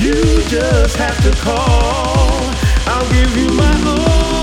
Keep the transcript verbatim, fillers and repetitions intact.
You just have to call. I'll give you my all.